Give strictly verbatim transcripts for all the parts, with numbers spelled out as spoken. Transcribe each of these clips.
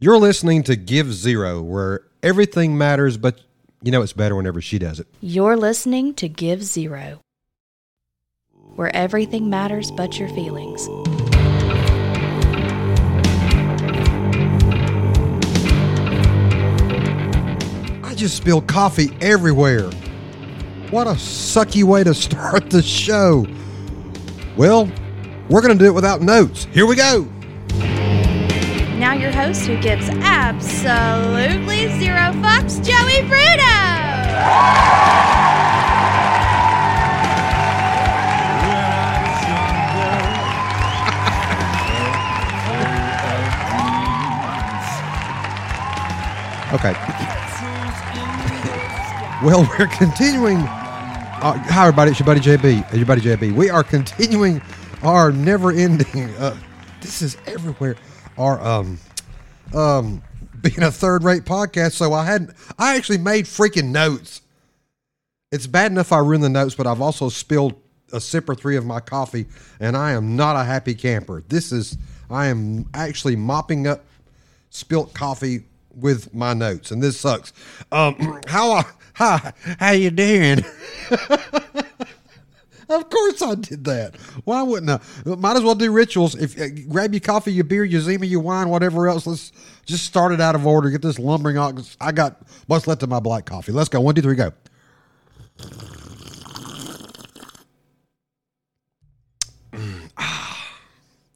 You're listening to Give Zero, where everything matters, but you know it's better whenever she does it. You're listening to Give Zero, where everything matters but your feelings. I just spilled coffee everywhere. What a sucky way to start the show. Well, we're going to do it without notes. Here we go. Now your host who gives absolutely zero fucks, Joey Bruno! Okay. Well, we're continuing... Uh, hi, everybody. It's your buddy, J B. Your buddy, J B. We are continuing our never-ending... Uh, this is everywhere... Are um, um, being a third-rate podcast, so I hadn't. I actually made freaking notes. It's bad enough I ruined the notes, but I've also spilled a sip or three of my coffee, and I am not a happy camper. This is. I am actually mopping up spilt coffee with my notes, and this sucks. Um, how hi, how you doing? Of course I did that. Why wouldn't I? Might as well do rituals. If uh, grab your coffee, your beer, your Zima, your wine, whatever else. Let's just start it out of order. Get this lumbering on. I got what's left of my black coffee. Let's go. One, two, three, go.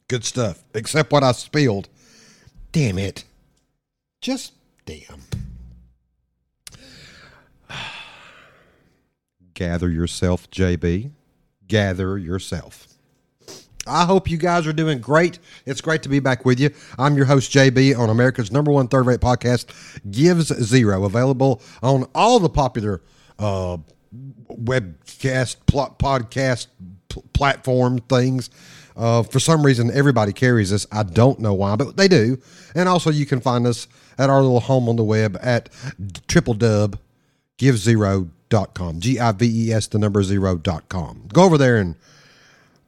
Good stuff. Except what I spilled. Damn it. Just damn. Gather yourself, J B. Gather yourself. I hope you guys are doing great. It's great to be back with you. I'm your host, J B, on America's number one third-rate podcast, Gives Zero, available on all the popular uh, webcast, pl- podcast, pl- platform things. Uh, for some reason, everybody carries this. I don't know why, but they do. And also, you can find us at our little home on the web at triple dub give zero dot com. G I V E S, the number zero, dot com. Go over there and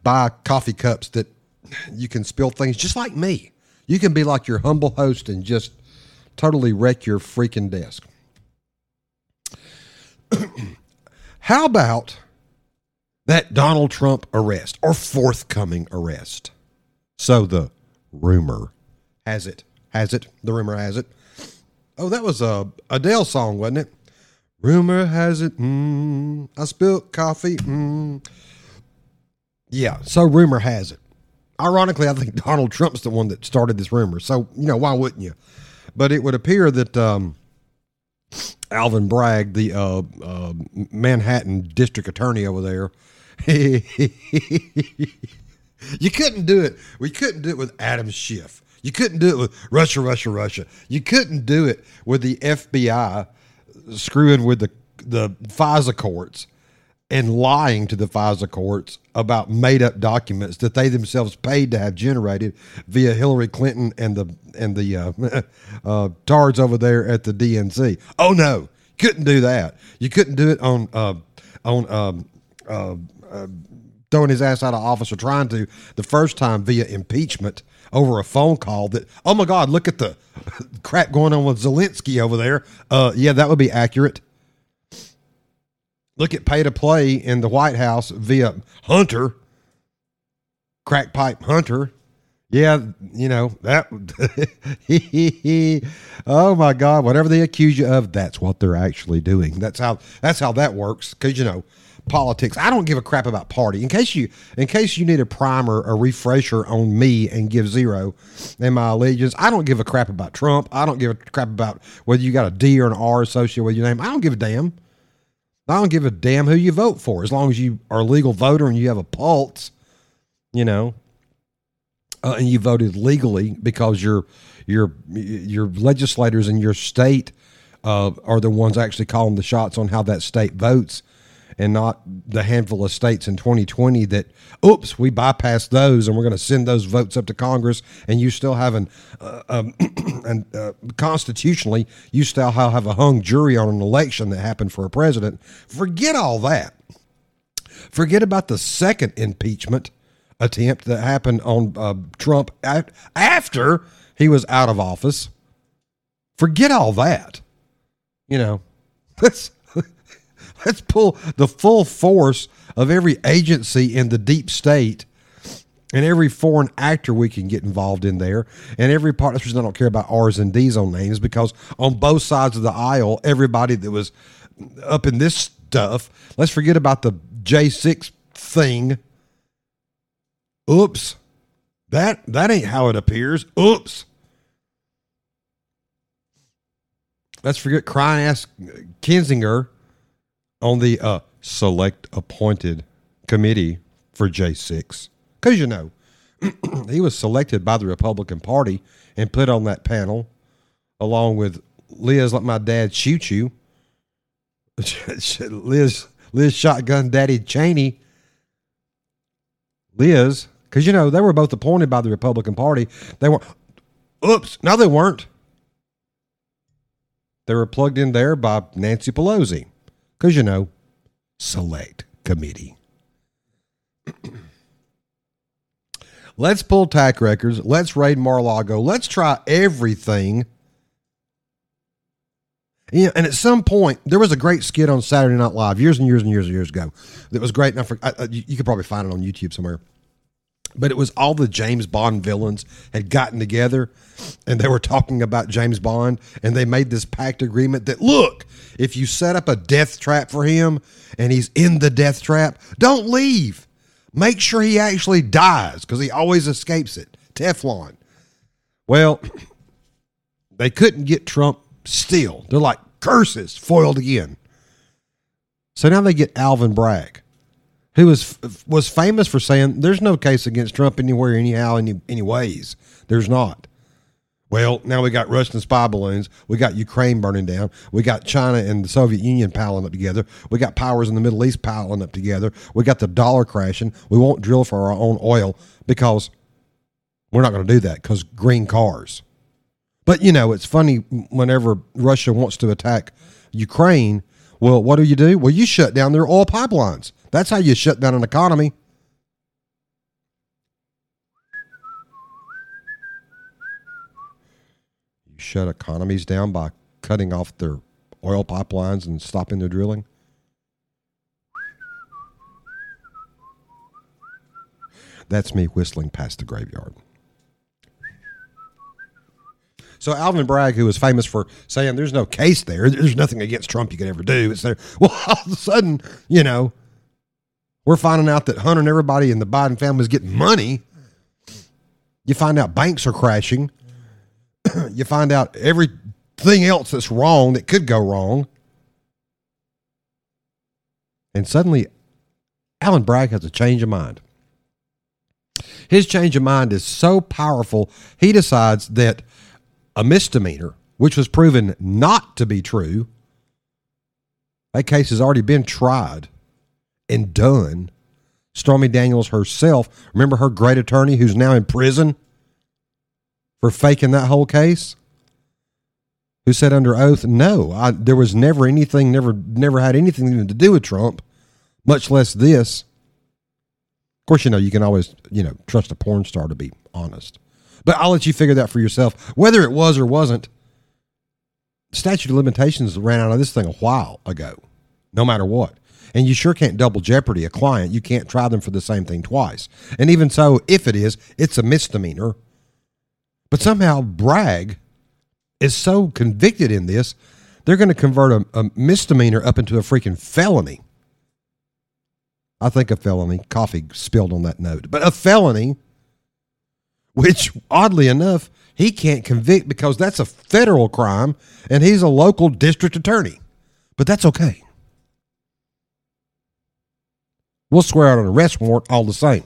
buy coffee cups that you can spill things just like me. You can be like your humble host and just totally wreck your freaking desk. How about that Donald Trump arrest or forthcoming arrest? So the rumor has it, has it, the rumor has it. Oh, that was a Adele song, wasn't it? Rumor has it, mm, I spilled coffee, mm. Yeah, so rumor has it. Ironically, I think Donald Trump's the one that started this rumor, so, you know, why wouldn't you? But it would appear that um, Alvin Bragg, the uh, uh, Manhattan district attorney over there, you couldn't do it. We couldn't do it with Adam Schiff. You couldn't do it with Russia, Russia, Russia. You couldn't do it with the F B I screwing with the the FISA courts and lying to the FISA courts about made-up documents that they themselves paid to have generated via Hillary Clinton and the and the uh, uh, tards over there at the D N C. Oh no, couldn't do that. You couldn't do it on uh, on um, uh, uh, throwing his ass out of office or trying to the first time via impeachment over a phone call that, oh my God, look at the crap going on with Zelensky over there. Uh, yeah, that would be accurate. Look at pay to play in the White House via Hunter, crack pipe Hunter. Yeah, you know, that, oh my God, whatever they accuse you of, that's what they're actually doing. That's how, that's how that works. 'Cause you know, politics. I don't give a crap about party. In case you, in case you need a primer, a refresher on me and Give Zero and my allegiance, I don't give a crap about Trump. I don't give a crap about whether you got a D or an R associated with your name. I don't give a damn. I don't give a damn who you vote for, as long as you are a legal voter and you have a pulse, you know, uh, and you voted legally because your your your legislators in your state uh, are the ones actually calling the shots on how that state votes. And not the handful of states in twenty twenty that, oops, we bypassed those and we're going to send those votes up to Congress. And you still have an, uh, um, and uh, constitutionally, you still have a hung jury on an election that happened for a president. Forget all that. Forget about the second impeachment attempt that happened on uh, Trump after he was out of office. Forget all that. You know, let's, let's pull the full force of every agency in the deep state and every foreign actor we can get involved in there. And every part, that's the reason I don't care about R's and D's on names, because on both sides of the aisle, everybody that was up in this stuff, let's forget about the J six thing. Oops. That, that ain't how it appears. Oops. Let's forget crying ass Kinzinger on the uh, select appointed committee for J six. Because, you know, he was selected by the Republican Party and put on that panel along with Liz, let my dad shoot you. Liz, Liz shotgun daddy Cheney. Liz, because, you know, they were both appointed by the Republican Party. They were, oops, no, they weren't. They were plugged in there by Nancy Pelosi. Because, you know, select committee. Let's pull tack records. Let's raid Mar-a-Lago. Let's try everything. Yeah, and at some point, there was a great skit on Saturday Night Live years and years and years and years ago that was great. And I forgot, I, you could probably find it on YouTube somewhere. But it was all the James Bond villains had gotten together and they were talking about James Bond, and they made this pact agreement that, look, if you set up a death trap for him and he's in the death trap, don't leave. Make sure he actually dies, because he always escapes it. Teflon. Well, they couldn't get Trump still. They're like, curses, foiled again. So now they get Alvin Bragg, who was was famous for saying there's no case against Trump anywhere, anyhow, any anyways. There's not. Well, now we got Russian spy balloons. We got Ukraine burning down. We got China and the Soviet Union piling up together. We got powers in the Middle East piling up together. We got the dollar crashing. We won't drill for our own oil because we're not going to do that because green cars. But, you know, it's funny whenever Russia wants to attack Ukraine. Well, what do you do? Well, you shut down their oil pipelines. That's how you shut down an economy. You shut economies down by cutting off their oil pipelines and stopping their drilling. That's me whistling past the graveyard. So Alvin Bragg, who was famous for saying there's no case there, there's nothing against Trump you could ever do. It's there. Well, all of a sudden, you know, we're finding out that Hunter and everybody in the Biden family is getting money. You find out banks are crashing. You find out everything else that's wrong that could go wrong. And suddenly, Alvin Bragg has a change of mind. His change of mind is so powerful, he decides that a misdemeanor, which was proven not to be true, that case has already been tried and done. Stormy Daniels herself, remember her great attorney who's now in prison for faking that whole case, who said under oath, no, I, there was never anything, never, never had anything to do with Trump, much less this. Of course, you know, you can always, you know, trust a porn star to be honest, but I'll let you figure that for yourself. Whether it was or wasn't, statute of limitations ran out of this thing a while ago, no matter what. And you sure can't double jeopardy a client. You can't try them for the same thing twice. And even so, if it is, it's a misdemeanor. But somehow Bragg is so convicted in this, they're going to convert a, a misdemeanor up into a freaking felony. I think a felony. Coffee spilled on that note. But a felony, which oddly enough, he can't convict because that's a federal crime and he's a local district attorney. But that's okay. We'll swear out an arrest warrant all the same.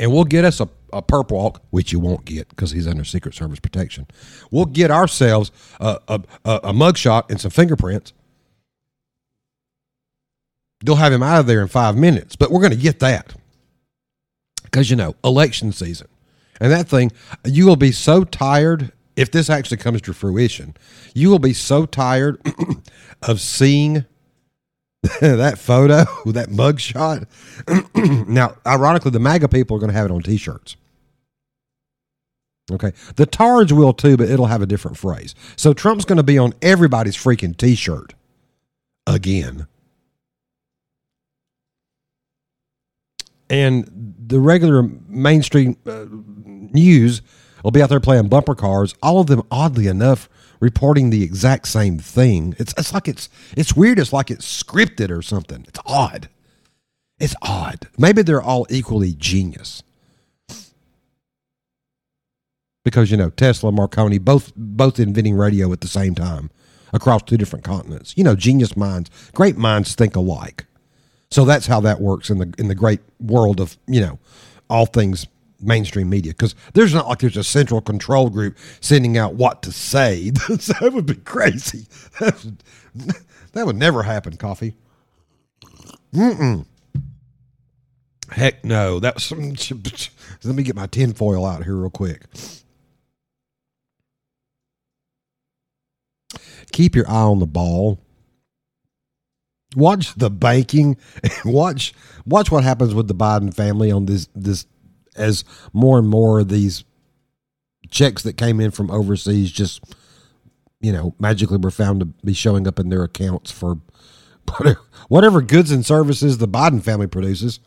And we'll get us a, a perp walk, which you won't get because he's under Secret Service protection. We'll get ourselves a, a, a mugshot and some fingerprints. They'll have him out of there in five minutes, but we're going to get that because, you know, election season. And that thing, you will be so tired, if this actually comes to fruition, you will be so tired of seeing that photo with that mugshot. Now, ironically, the MAGA people are going to have it on t-shirts. Okay. The tards will too, but it'll have a different phrase. So Trump's going to be on everybody's freaking t-shirt again. And the regular mainstream uh, news will be out there playing bumper cars, all of them, oddly enough, reporting the exact same thing. It's it's like it's it's weird. It's like it's scripted or something. It's odd. It's odd. Maybe they're all equally genius. Because, you know, Tesla, Marconi, both both inventing radio at the same time across two different continents. You know, genius minds, great minds think alike. So that's how that works in the in the great world of, you know, all things mainstream media. Because there's not like there's a central control group sending out what to say. That would be crazy. That would, that would never happen, Coffee. Mm-mm. Heck no. That's, let me get my tinfoil out here real quick. Keep your eye on the ball. Watch the banking. Watch watch what happens with the Biden family on this this as more and more of these checks that came in from overseas just, you know, magically were found to be showing up in their accounts for whatever goods and services the Biden family produces.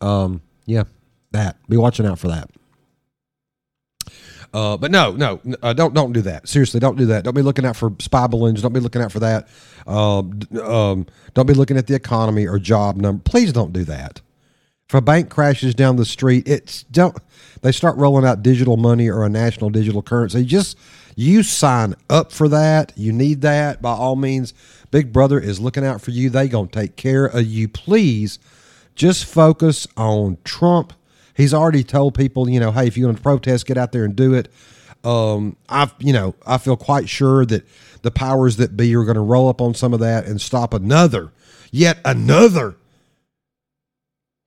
Um, yeah, that. Be watching out for that. Uh, but no, no, uh, don't don't do that. Seriously, don't do that. Don't be looking out for spy balloons. Don't be looking out for that. Uh, um, don't be looking at the economy or job number. Please don't do that. If a bank crashes down the street, it's don't. They start rolling out digital money or a national digital currency. Just you sign up for that. You need that by all means. Big Brother is looking out for you. They gonna take care of you. Please, just focus on Trump. He's already told people, you know, hey, if you're going to protest, get out there and do it. Um, I, you know, I feel quite sure that the powers that be are going to roll up on some of that and stop another, yet another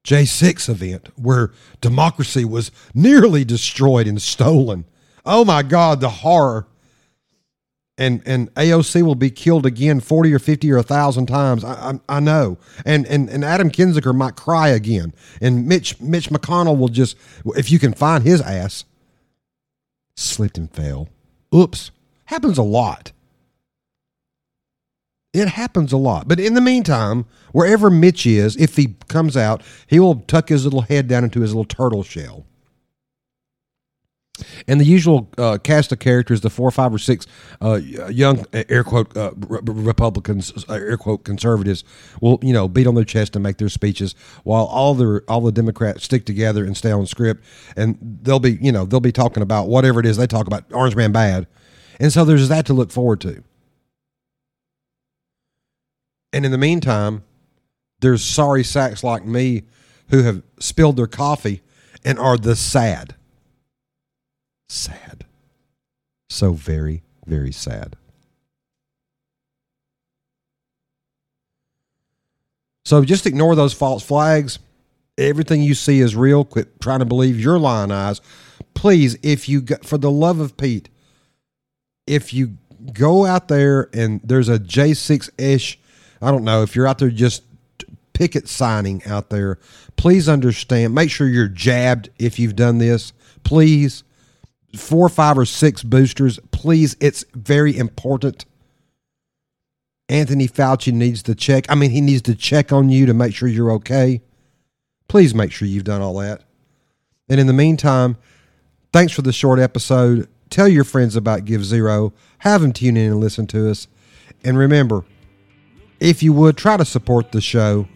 J six event where democracy was nearly destroyed and stolen. Oh my God, the horror. And and A O C will be killed again forty or fifty or a thousand times. I, I I know. And and and Adam Kinzinger might cry again. And Mitch Mitch McConnell will just, if you can find his ass, slipped and fell. Oops. Happens a lot. It happens a lot. But in the meantime, wherever Mitch is, if he comes out, he will tuck his little head down into his little turtle shell. And the usual uh, cast of characters, the four, five, or six uh, young, air quote, uh, re- Republicans, air quote, conservatives, will, you know, beat on their chest and make their speeches, while all the all the Democrats stick together and stay on script, and they'll be, you know, they'll be talking about whatever it is they talk about, Orange Man bad, and so there's that to look forward to. And in the meantime, there's sorry sacks like me who have spilled their coffee and are the sad. Sad. So very, very sad. So just ignore those false flags. Everything you see is real. Quit trying to believe your lying eyes. Please, if you go, for the love of Pete, if you go out there and there's a J six-ish, I don't know, if you're out there just picket signing out there, please understand. Make sure you're jabbed if you've done this. Please. Four, five, or six boosters, please. It's very important. Anthony Fauci needs to check. I mean, he needs to check on you to make sure you're okay. Please make sure you've done all that. And in the meantime, thanks for the short episode. Tell your friends about Give Zero. Have them tune in and listen to us. And remember, if you would, try to support the show.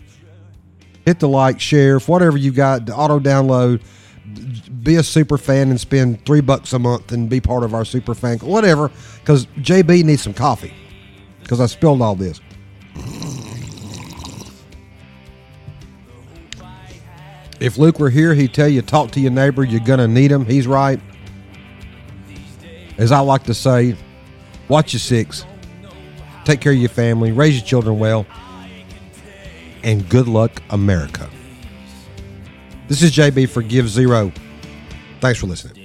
Hit the like, share, whatever you got, auto download. Be a super fan and spend three bucks a month and be part of our super fan, whatever, because J B needs some coffee because I spilled all this. If Luke were here, he'd tell you, talk to your neighbor. You're going to need him. He's right. As I like to say, watch your six, take care of your family, raise your children well, and good luck, America. This is J B for Give Zero. Thanks for listening.